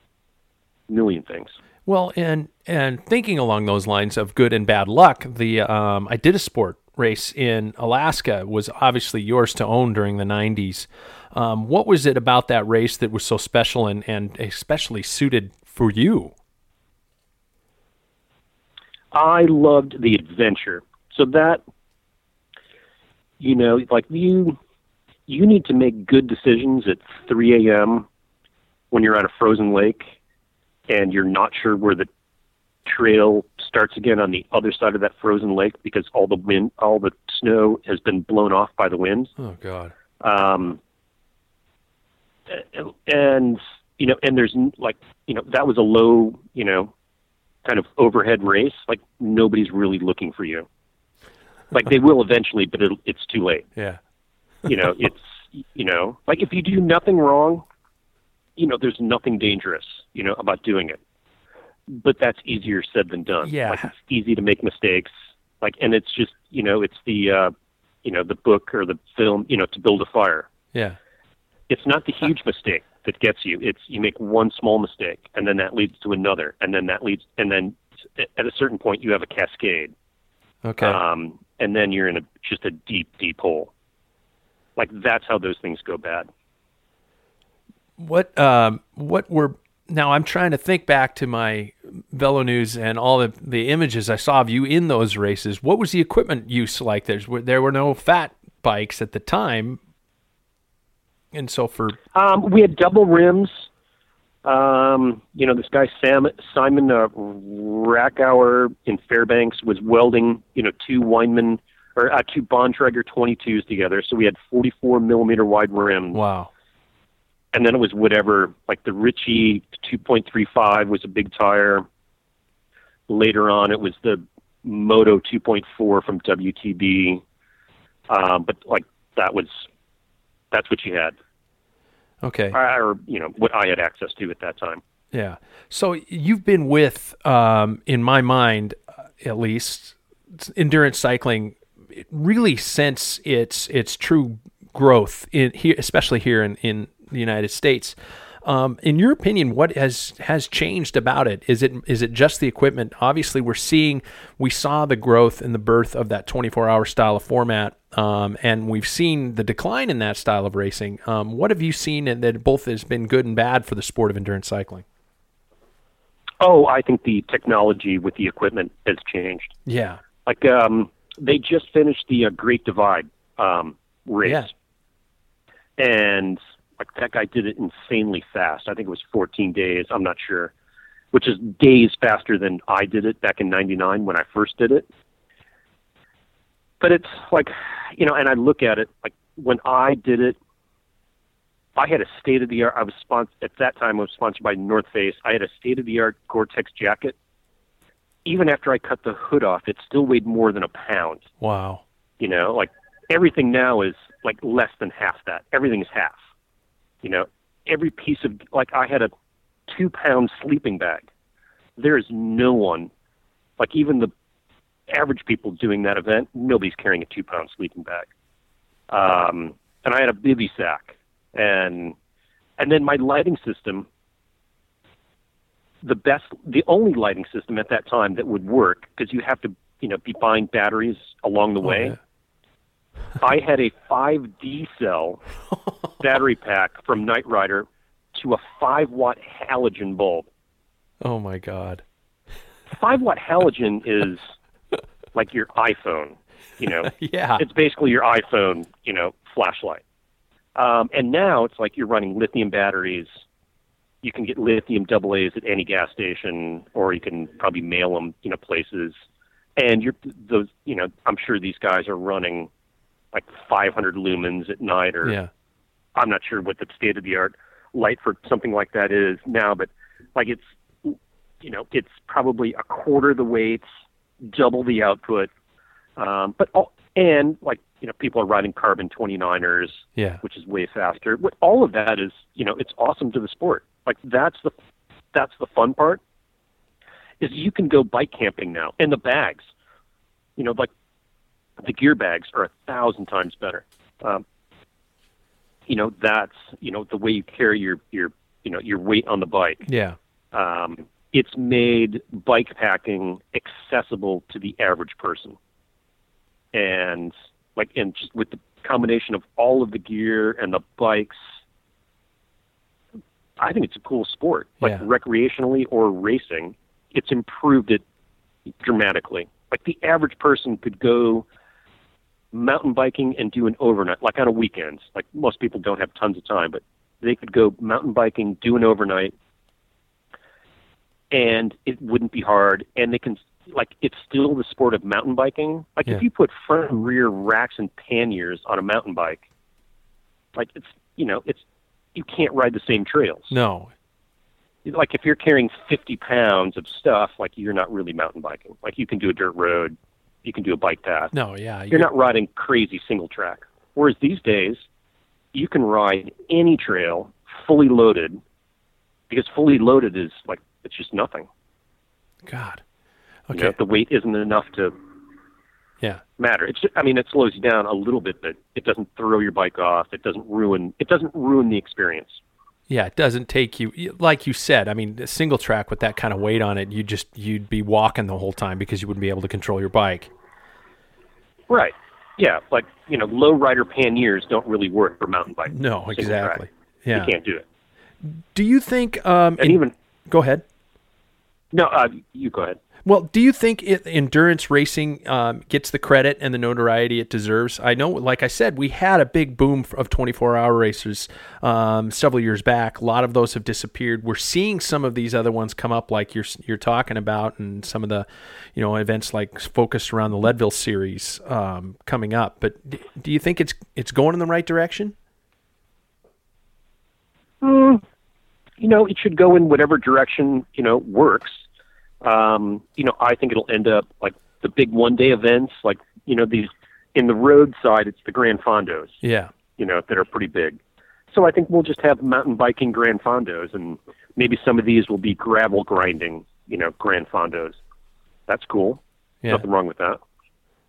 million things. Well, and and thinking along those lines of good and bad luck, the um, I did a sport race in Alaska. It was obviously yours to own during the nineties. Um, what was it about that race that was so special and, and especially suited for you? I loved the adventure. So that, you know, like you, you need to make good decisions at three a.m. when you're at a frozen lake and you're not sure where the trail starts again on the other side of that frozen lake because all the wind, all the snow has been blown off by the wind. Oh God. Um, and, you know, and there's like, you know, that was a low, you know, kind of overhead race. Like nobody's really looking for you. Like they will eventually, but it, it's too late. Yeah. You know, it's, you know, like if you do nothing wrong, you know, there's nothing dangerous, you know, about doing it. But that's easier said than done. Yeah. Like it's easy to make mistakes. Like, and it's just, you know, it's the, uh, you know, the book or the film, you know, To Build a Fire. Yeah. It's not the huge mistake that gets you. It's you make one small mistake and then that leads to another. And then that leads, and then at a certain point you have a cascade. Okay. Um, and then you're in a, just a deep, deep hole. Like that's how those things go bad. What, um, what were, now I'm trying to think back to my Velo News and all the, the images I saw of you in those races. What was the equipment use like? There's, there were no fat bikes at the time. And so for, um, we had double rims. Um, you know, this guy, Sam, Simon, uh, Rackauer in Fairbanks was welding, you know, two Weinman or uh, two Bontrager twenty-twos together. So we had forty-four millimeter wide rims. Wow. And then it was whatever, like the Ritchie two point three five was a big tire. Later on, it was the Moto two point four from W T B. Um, but like that was, that's what you had. Okay. Or, you know, what I had access to at that time. Yeah. So you've been with, um, in my mind, uh, at least, endurance cycling really since its its true growth, in here, especially here in, in the United States. Um, in your opinion, what has, has changed about it? Is it is it just the equipment? Obviously, we're seeing, we saw the growth and the birth of that twenty-four hour style of format, um, and we've seen the decline in that style of racing. Um, what have you seen that both has been good and bad for the sport of endurance cycling? Oh, I think the technology with the equipment has changed. Yeah. Like, um, they just finished the uh, Great Divide um, race. Yeah. And... like that guy did it insanely fast. I think it was fourteen days. I'm not sure, which is days faster than I did it back in ninety-nine when I first did it. But it's like, you know, and I look at it, like when I did it, I had a state-of-the-art, I was sponsored, at that time I was sponsored by North Face. I had a state-of-the-art Gore-Tex jacket. Even after I cut the hood off, it still weighed more than a pound. Wow. You know, like everything now is like less than half that. Everything is half. You know, every piece of, like I had a two pound sleeping bag. There is no one, like even the average people doing that event, nobody's carrying a two pound sleeping bag. Um, and I had a bivy sack and, and then my lighting system, the best, the only lighting system at that time that would work, because you have to, you know, be buying batteries along the way. Oh, yeah. I had a five D cell battery pack from Knight Rider to a five watt halogen bulb. Oh, my God. five watt halogen is like your iPhone, you know? Yeah. It's basically your iPhone, you know, flashlight. Um, and now it's like you're running lithium batteries. You can get lithium double A's at any gas station, or you can probably mail them, you know, places. And you're those, you know, I'm sure these guys are running... like five hundred lumens at night, or yeah. I'm not sure what the state of the art light for something like that is now, but like it's, you know, it's probably a quarter the weights, double the output. Um, but, all, and like, you know, people are riding carbon twenty-niners, yeah. which is way faster. But all of that is, you know, it's awesome to the sport. Like that's the, that's the fun part is you can go bike camping now, and the bags, you know, like, the gear bags are a thousand times better. Um, you know, that's, you know, the way you carry your, your, you know, your weight on the bike. Yeah. Um, it's made bike packing accessible to the average person. And like, and just with the combination of all of the gear and the bikes, I think it's a cool sport, like yeah. recreationally or racing. It's improved it dramatically. Like the average person could go mountain biking and do an overnight, like on a weekend. Like most people don't have tons of time, but they could go mountain biking, do an overnight, and it wouldn't be hard. And they can, like, it's still the sport of mountain biking. Like, yeah. if you put front and rear racks and panniers on a mountain bike, like, it's, you know, it's, you can't ride the same trails. No. Like, if you're carrying fifty pounds of stuff, like, you're not really mountain biking. Like, you can do a dirt road. You can do a bike path. No, yeah. You're, you're not riding crazy single track. Whereas these days, you can ride any trail fully loaded, because fully loaded is, like, it's just nothing. God. Okay. You know, the weight isn't enough to yeah. matter. It's just, I mean, it slows you down a little bit, but it doesn't throw your bike off. It doesn't ruin, it doesn't ruin the experience. Yeah, it doesn't take you, like you said, I mean, a single track with that kind of weight on it, you just, you'd be walking the whole time because you wouldn't be able to control your bike. Right. Yeah, like, you know, low rider panniers don't really work for mountain biking. No, exactly. Yeah. You can't do it. Do you think... Um, and in, even... Go ahead. No, uh, you go ahead. Well, do you think it, endurance racing um, gets the credit and the notoriety it deserves? I know, like I said, we had a big boom of twenty-four hour racers um, several years back. A lot of those have disappeared. We're seeing some of these other ones come up, like you're you're talking about, and some of the, you know, events like focused around the Leadville series um, coming up. But d- do you think it's it's going in the right direction? Mm, you know, it should go in whatever direction, you know, works. Um, you know, I think it'll end up like the big one-day events, like, you know, these in the roadside, it's the Grand Fondos, yeah, you know, that are pretty big. So I think we'll just have mountain biking Grand Fondos, and maybe some of these will be gravel grinding, you know, Grand Fondos. That's cool. Yeah. Nothing wrong with that.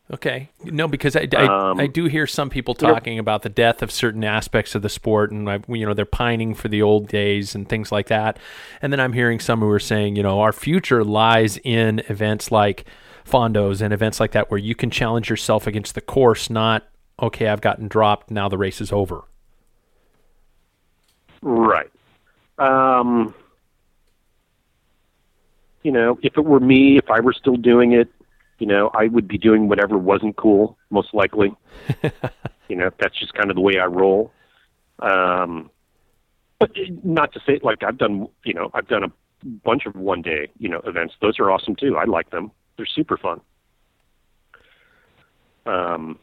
Okay. No, because I, I, um, I do hear some people talking you know, about the death of certain aspects of the sport, and, I, you know, they're pining for the old days and things like that. And then I'm hearing some who are saying, you know, our future lies in events like Fondos and events like that where you can challenge yourself against the course, not, okay, I've gotten dropped, now the race is over. Right. Um, you know, if it were me, if I were still doing it, you know, I would be doing whatever wasn't cool, most likely. You know, that's just kind of the way I roll. Um, but not to say, like, I've done, you know, I've done a bunch of one-day, you know, events. Those are awesome, too. I like them. They're super fun. Um,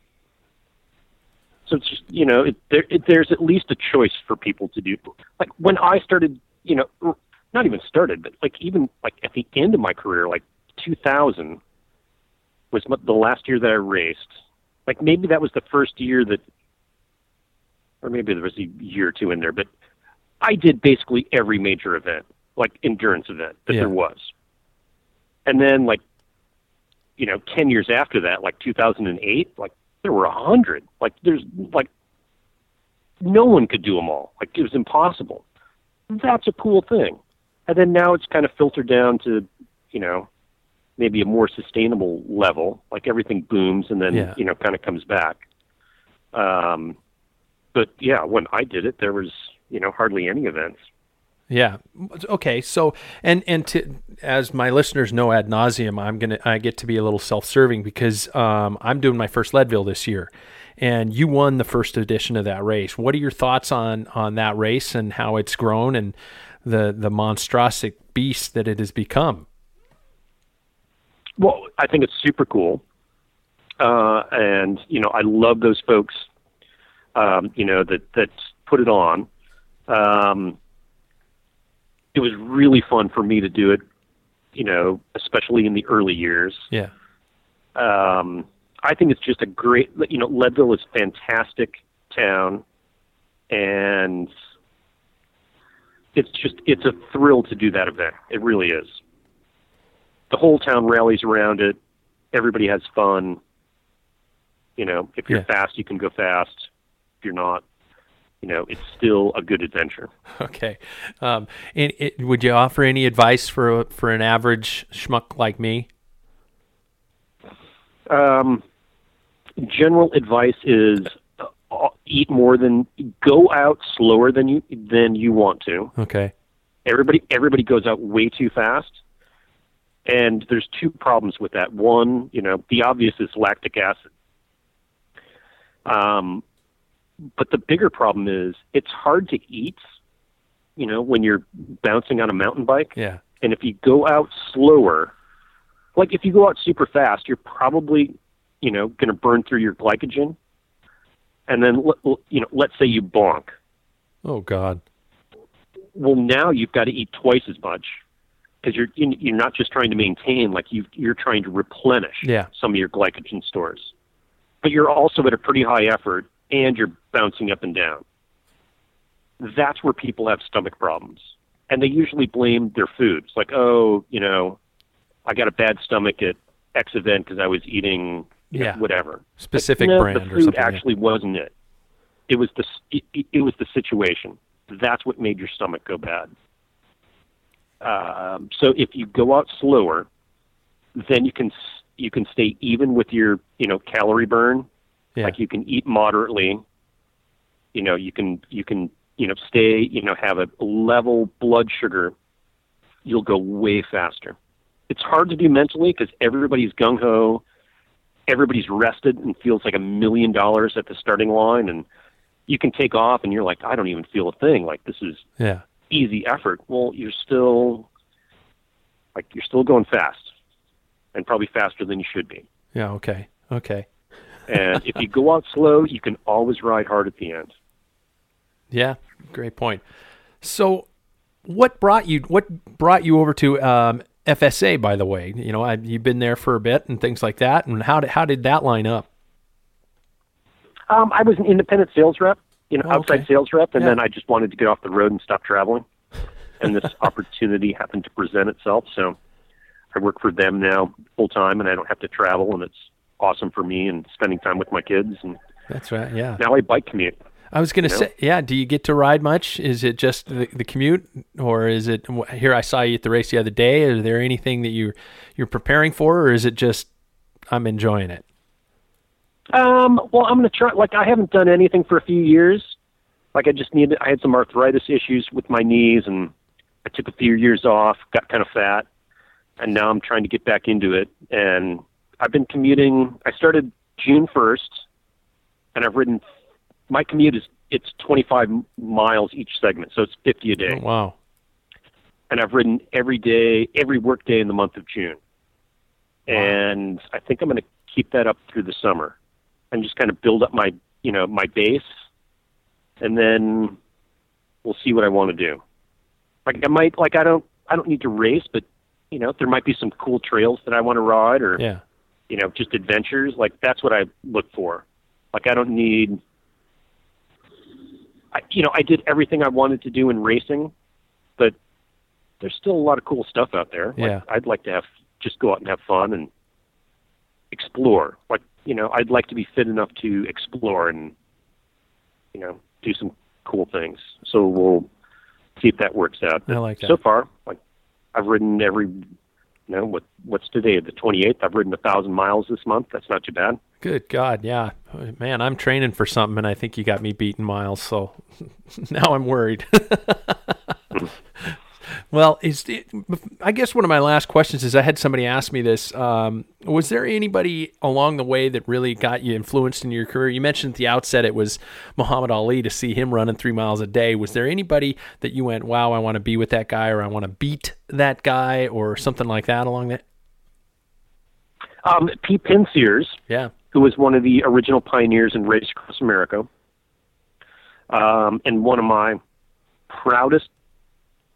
so, it's just, you know, it, there, it, there's at least a choice for people to do. Like, when I started, you know, not even started, but, like, even, like, at the end of my career, like, two thousand was the last year that I raced. Like, maybe that was the first year that, or maybe there was a year or two in there, but I did basically every major event, like endurance event that yeah. there was. And then, like, you know, ten years after that, like two thousand eight, like there were a hundred, like there's like, no one could do them all. Like, it was impossible. That's a cool thing. And then now it's kind of filtered down to, you know, maybe a more sustainable level, like everything booms and then, yeah. you know, kind of comes back. Um, but yeah, when I did it, there was, you know, hardly any events. Yeah. Okay. So, and, and to, as my listeners know ad nauseum, I'm going to, I get to be a little self-serving because, um, I'm doing my first Leadville this year, and you won the first edition of that race. What are your thoughts on, on that race and how it's grown and the, the monstrous beast that it has become? Well, I think it's super cool. Uh, and, you know, I love those folks, um, you know, that, that put it on. Um, it was really fun for me to do it, you know, especially in the early years. Yeah. Um, I think it's just a great, you know, Leadville is a fantastic town, and it's just, it's a thrill to do that event. It really is. The whole town rallies around it. Everybody has fun. You know, if you're yeah. fast, you can go fast. If you're not, you know, it's still a good adventure. Okay. Um, and it, would you offer any advice for for an average schmuck like me? Um, general advice is uh, eat more than, go out slower than you than you want to. Okay. Everybody everybody goes out way too fast. And there's two problems with that. One, you know, the obvious is lactic acid. Um, but the bigger problem is it's hard to eat, you know, when you're bouncing on a mountain bike. Yeah. And if you go out slower, like if you go out super fast, you're probably, you know, going to burn through your glycogen. And then, you know, let's say you bonk. Oh, God. Well, now you've got to eat twice as much because you're you're not just trying to maintain, like you you're trying to replenish yeah. some of your glycogen stores. But you're also at a pretty high effort, and you're bouncing up and down. That's where people have stomach problems. And they usually blame their food. It's like, oh, you know, I got a bad stomach at X event because I was eating yeah. know, whatever. Specific like, no, brand or something. The food actually yeah. wasn't it. It was, the, it, it was the situation. That's what made your stomach go bad. Um, so if you go out slower, then you can you can stay even with your, you know, calorie burn. Yeah. Like you can eat moderately. You know, you can, you can, you know, stay, you know, have a level blood sugar. You'll go way faster. It's hard to do mentally because everybody's gung-ho. Everybody's rested and feels like a million dollars at the starting line. And you can take off and you're like, I don't even feel a thing. Like this is yeah. easy effort. Well, you're still like, you're still going fast and probably faster than you should be. Yeah. Okay. Okay. And if you go out slow, you can always ride hard at the end. Yeah. Great point. So what brought you, what brought you over to, um, F S A, by the way, you know, I, you've been there for a bit and things like that. And how did, how did that line up? Um, I was an independent sales rep, you know, oh, outside okay. sales rep. And yeah. then I just wanted to get off the road and stop traveling. And this opportunity happened to present itself. So I work for them now full time and I don't have to travel. And it's awesome for me and spending time with my kids. And that's right. Yeah. Now I bike commute. I was going to say, know? yeah. Do you get to ride much? Is it just the, the commute, or is it here? I saw you at the race the other day. Are there anything that you you're preparing for, or is it just I'm enjoying it? Um. Well, I'm going to try. Like I haven't done anything for a few years. Like I just needed. I had some arthritis issues with my knees, and I took a few years off. Got kind of fat, and now I'm trying to get back into it. And I've been commuting. I started June first, and I've ridden. My commute is, it's twenty-five miles each segment, so it's fifty a day. Oh, wow. And I've ridden every day, every work day in the month of June. Wow. And I think I'm going to keep that up through the summer and just kind of build up my, you know, my base. And then we'll see what I want to do. Like I might, like I don't, I don't need to race, but you know, there might be some cool trails that I want to ride or, yeah. you know, just adventures. Like that's what I look for. Like I don't need, I, you know, I did everything I wanted to do in racing, but there's still a lot of cool stuff out there. Like, yeah. I'd like to have just go out and have fun and explore. Like, you know, I'd like to be fit enough to explore and, you know, do some cool things. So we'll see if that works out. But I like that. So far, like I've ridden every, you know, what what's today, the twenty-eighth. I've ridden a thousand miles this month. That's not too bad. Good God, yeah. Man, I'm training for something, and I think you got me beaten miles, so now I'm worried. Well, is it, I guess one of my last questions is I had somebody ask me this. Um, was there anybody along the way that really got you influenced in your career? You mentioned at the outset it was Muhammad Ali, to see him running three miles a day. Was there anybody that you went, wow, I want to be with that guy, or I want to beat that guy, or something like that along that? Um, Pete Penseyres. Yeah. Who was one of the original pioneers in Race Across America, um, and one of my proudest,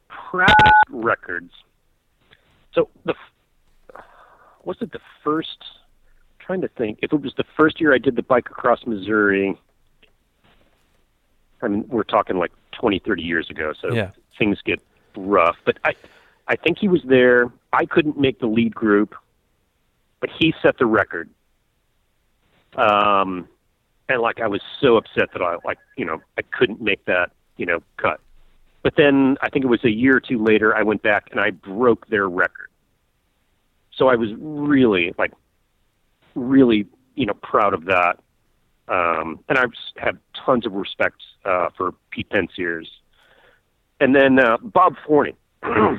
proudest records. So, the was it the first? I'm trying to think, if it was the first year I did the bike across Missouri. I mean, we're talking like twenty, thirty years ago, so yeah. things get rough. But I, I think he was there. I couldn't make the lead group, but he set the record. Um, and like, I was so upset that I like, you know, I couldn't make that, you know, cut. But then I think it was a year or two later, I went back and I broke their record. So I was really like, really, you know, proud of that. Um, and I have tons of respect, uh, for Pete Penseyres. And then, uh, Bob Forney, uh,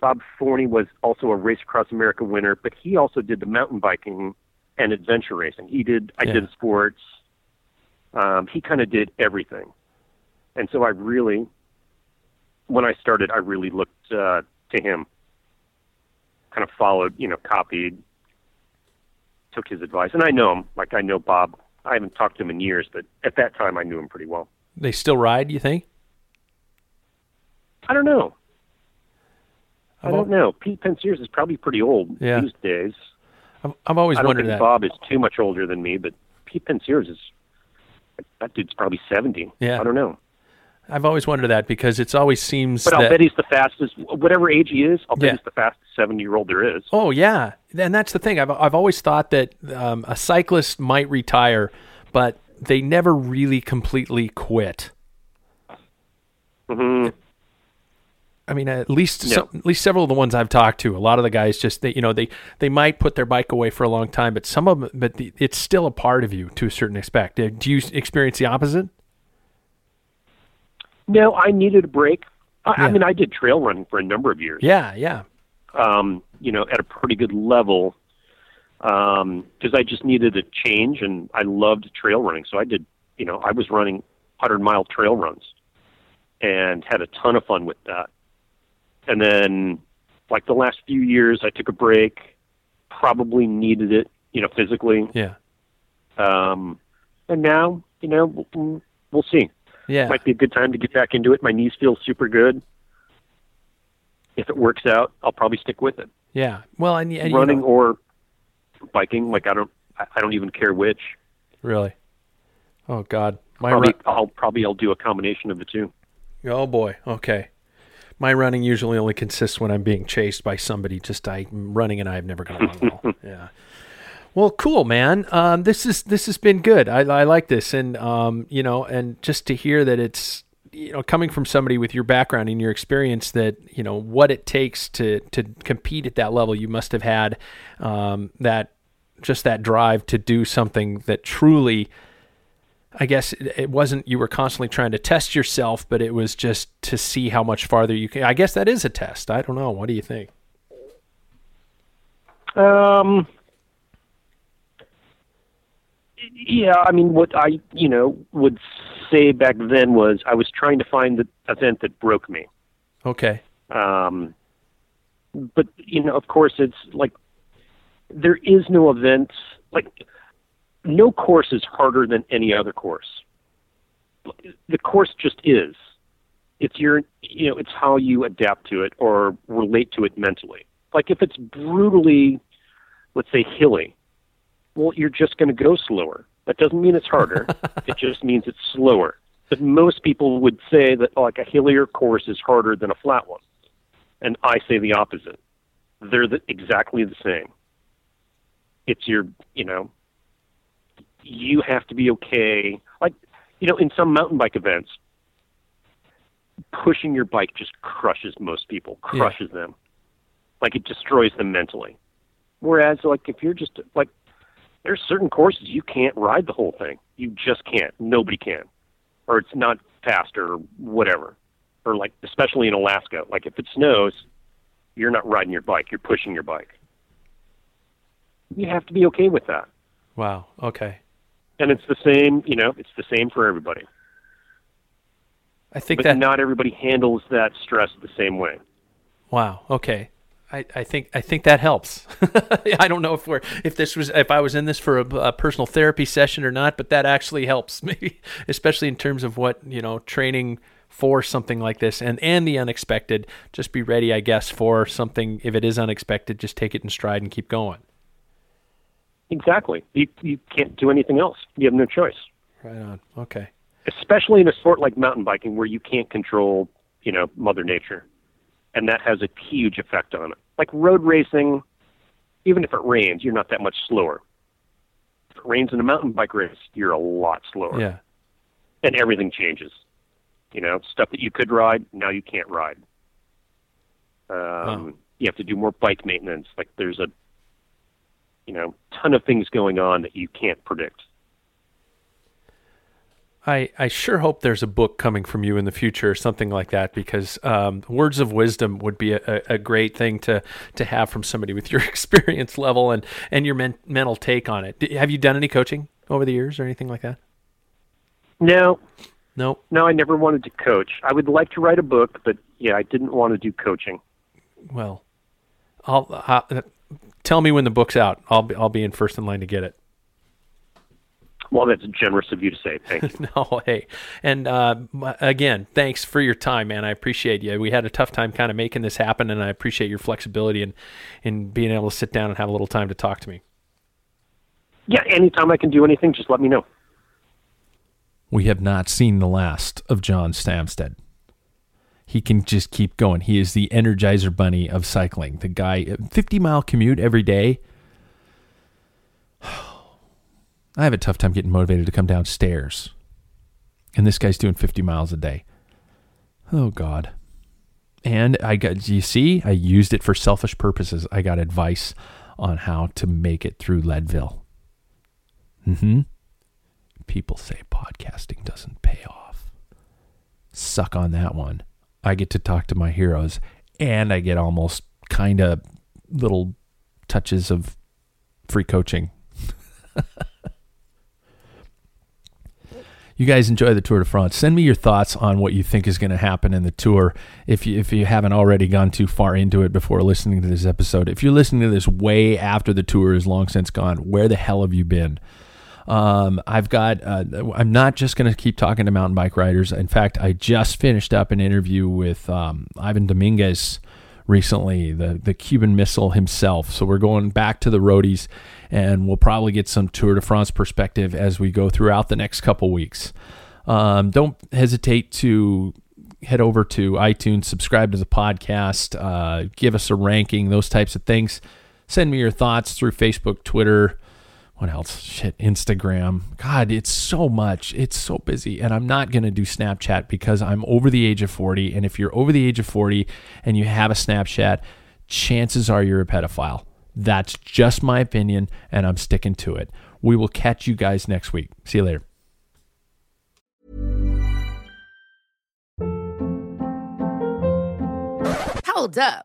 Bob Forney was also a Race Across America winner, but he also did the mountain biking and adventure racing. He did, I yeah. did sports. Um, he kind of did everything. And so I really, when I started, I really looked uh, to him, kind of followed, you know, copied, took his advice. And I know him, like I know Bob. I haven't talked to him in years, but at that time I knew him pretty well. They still ride, you think? I don't know. I don't know. Pete Penseyres is probably pretty old yeah. these days. I've, I've always wondered that. I don't think that. Bob is too much older than me, but Pete Penseyres is, that dude's probably seventy. Yeah. I don't know. I've always wondered that because it's always seems But I'll that... bet he's the fastest, whatever age he is, I'll bet yeah. he's the fastest seventy-year-old there is. Oh, yeah. And that's the thing. I've, I've always thought that um, a cyclist might retire, but they never really completely quit. Mm-hmm. I mean, at least no. some, at least several of the ones I've talked to, a lot of the guys just they, you know they, they might put their bike away for a long time, but some of them, but the, it's still a part of you to a certain extent. Do you experience the opposite? No, I needed a break. I, yeah. I mean, I did trail running for a number of years. Yeah, yeah. Um, you know, at a pretty good level, because um, I just needed a change, and I loved trail running, so I did. You know, I was running hundred-mile trail runs, and had a ton of fun with that. And then, like the last few years, I took a break, probably needed it, you know, physically. Yeah. Um, and now, you know, we'll, we'll see. Yeah. Might be a good time to get back into it. My knees feel super good. If it works out, I'll probably stick with it. Yeah. Well, and, and running you know, or biking, like I don't, I don't even care which. Really? Oh God. My probably, run- I'll probably I'll do a combination of the two. Oh boy. Okay. My running usually only consists when I'm being chased by somebody. Just I running and I have never gone well. Yeah. Well, cool, man. Um, this is this has been good. I, I like this, and um, you know, and just to hear that it's you know coming from somebody with your background and your experience that you know what it takes to to compete at that level. You must have had um, that just that drive to do something that truly. I guess it wasn't, you were constantly trying to test yourself, but it was just to see how much farther you can. I guess that is a test. I don't know. What do you think? Um, yeah, I mean, what I, you know, would say back then was I was trying to find the event that broke me. Okay. Um, but, you know, of course, it's like there is no event, like, no course is harder than any other course. The course just is. It's your, you know, it's how you adapt to it or relate to it mentally. Like if it's brutally, let's say, hilly, well, you're just going to go slower. That doesn't mean it's harder. It just means it's slower. But most people would say that like a hillier course is harder than a flat one. And I say the opposite. They're the, exactly the same. It's your, you know, you have to be okay. Like, you know, in some mountain bike events, pushing your bike just crushes most people, crushes yeah. them. Like, it destroys them mentally. Whereas, like, if you're just, like, there's certain courses you can't ride the whole thing. You just can't. Nobody can. Or it's not faster or whatever. Or, like, especially in Alaska. Like, if it snows, you're not riding your bike. You're pushing your bike. You have to be okay with that. Wow, okay. And it's the same, you know, it's the same for everybody. I think but that not everybody handles that stress the same way. Wow, okay. I, I think I think that helps. I don't know if we're if this was if I was in this for a, a personal therapy session or not, but that actually helps maybe, especially in terms of what, you know, training for something like this and, and the unexpected. Just be ready, I guess, for something if it is unexpected, just take it in stride and keep going. Exactly. You you can't do anything else. You have no choice. Right on. Okay. Especially in a sport like mountain biking where you can't control, you know, Mother Nature. And that has a huge effect on it. Like road racing, even if it rains, you're not that much slower. If it rains in a mountain bike race, you're a lot slower. Yeah. And everything changes. You know, stuff that you could ride, now you can't ride. Um, oh. You have to do more bike maintenance. Like there's a you know, ton of things going on that you can't predict. I, I sure hope there's a book coming from you in the future or something like that, because um, words of wisdom would be a, a great thing to to have from somebody with your experience level and, and your men, mental take on it. Have you done any coaching over the years or anything like that? No. No? No, I never wanted to coach. I would like to write a book, but yeah, I didn't want to do coaching. Well, I'll, I'll, tell me when the book's out. I'll be, I'll be in first in line to get it. Well, that's generous of you to say. Thank you. No, hey. And uh, again, thanks for your time, man. I appreciate you. We had a tough time kind of making this happen, and I appreciate your flexibility and, and being able to sit down and have a little time to talk to me. Yeah, anytime I can do anything, just let me know. We have not seen the last of John Stamstad. He can just keep going. He is the Energizer Bunny of cycling. The guy, fifty-mile commute every day. I have a tough time getting motivated to come downstairs. And this guy's doing fifty miles a day. Oh, God. And I got, you see, I used it for selfish purposes. I got advice on how to make it through Leadville. Mm-hmm. People say podcasting doesn't pay off. Suck on that one. I get to talk to my heroes, and I get almost kind of little touches of free coaching. You guys enjoy the Tour de France. Send me your thoughts on what you think is going to happen in the Tour if you, if you haven't already gone too far into it before listening to this episode. If you're listening to this way after the Tour is long since gone, where the hell have you been? Um, I've got, uh, I'm not just going to keep talking to mountain bike riders. In fact, I just finished up an interview with, um, Ivan Dominguez recently, the, the Cuban Missile himself. So we're going back to the roadies, and we'll probably get some Tour de France perspective as we go throughout the next couple weeks. Um, don't hesitate to head over to iTunes, subscribe to the podcast, uh, give us a ranking, those types of things. Send me your thoughts through Facebook, Twitter, what else? Shit, Instagram. God, it's so much. It's so busy. And I'm not going to do Snapchat because I'm over the age of forty. And if you're over the age of forty and you have a Snapchat, chances are you're a pedophile. That's just my opinion, and I'm sticking to it. We will catch you guys next week. See you later. Hold up.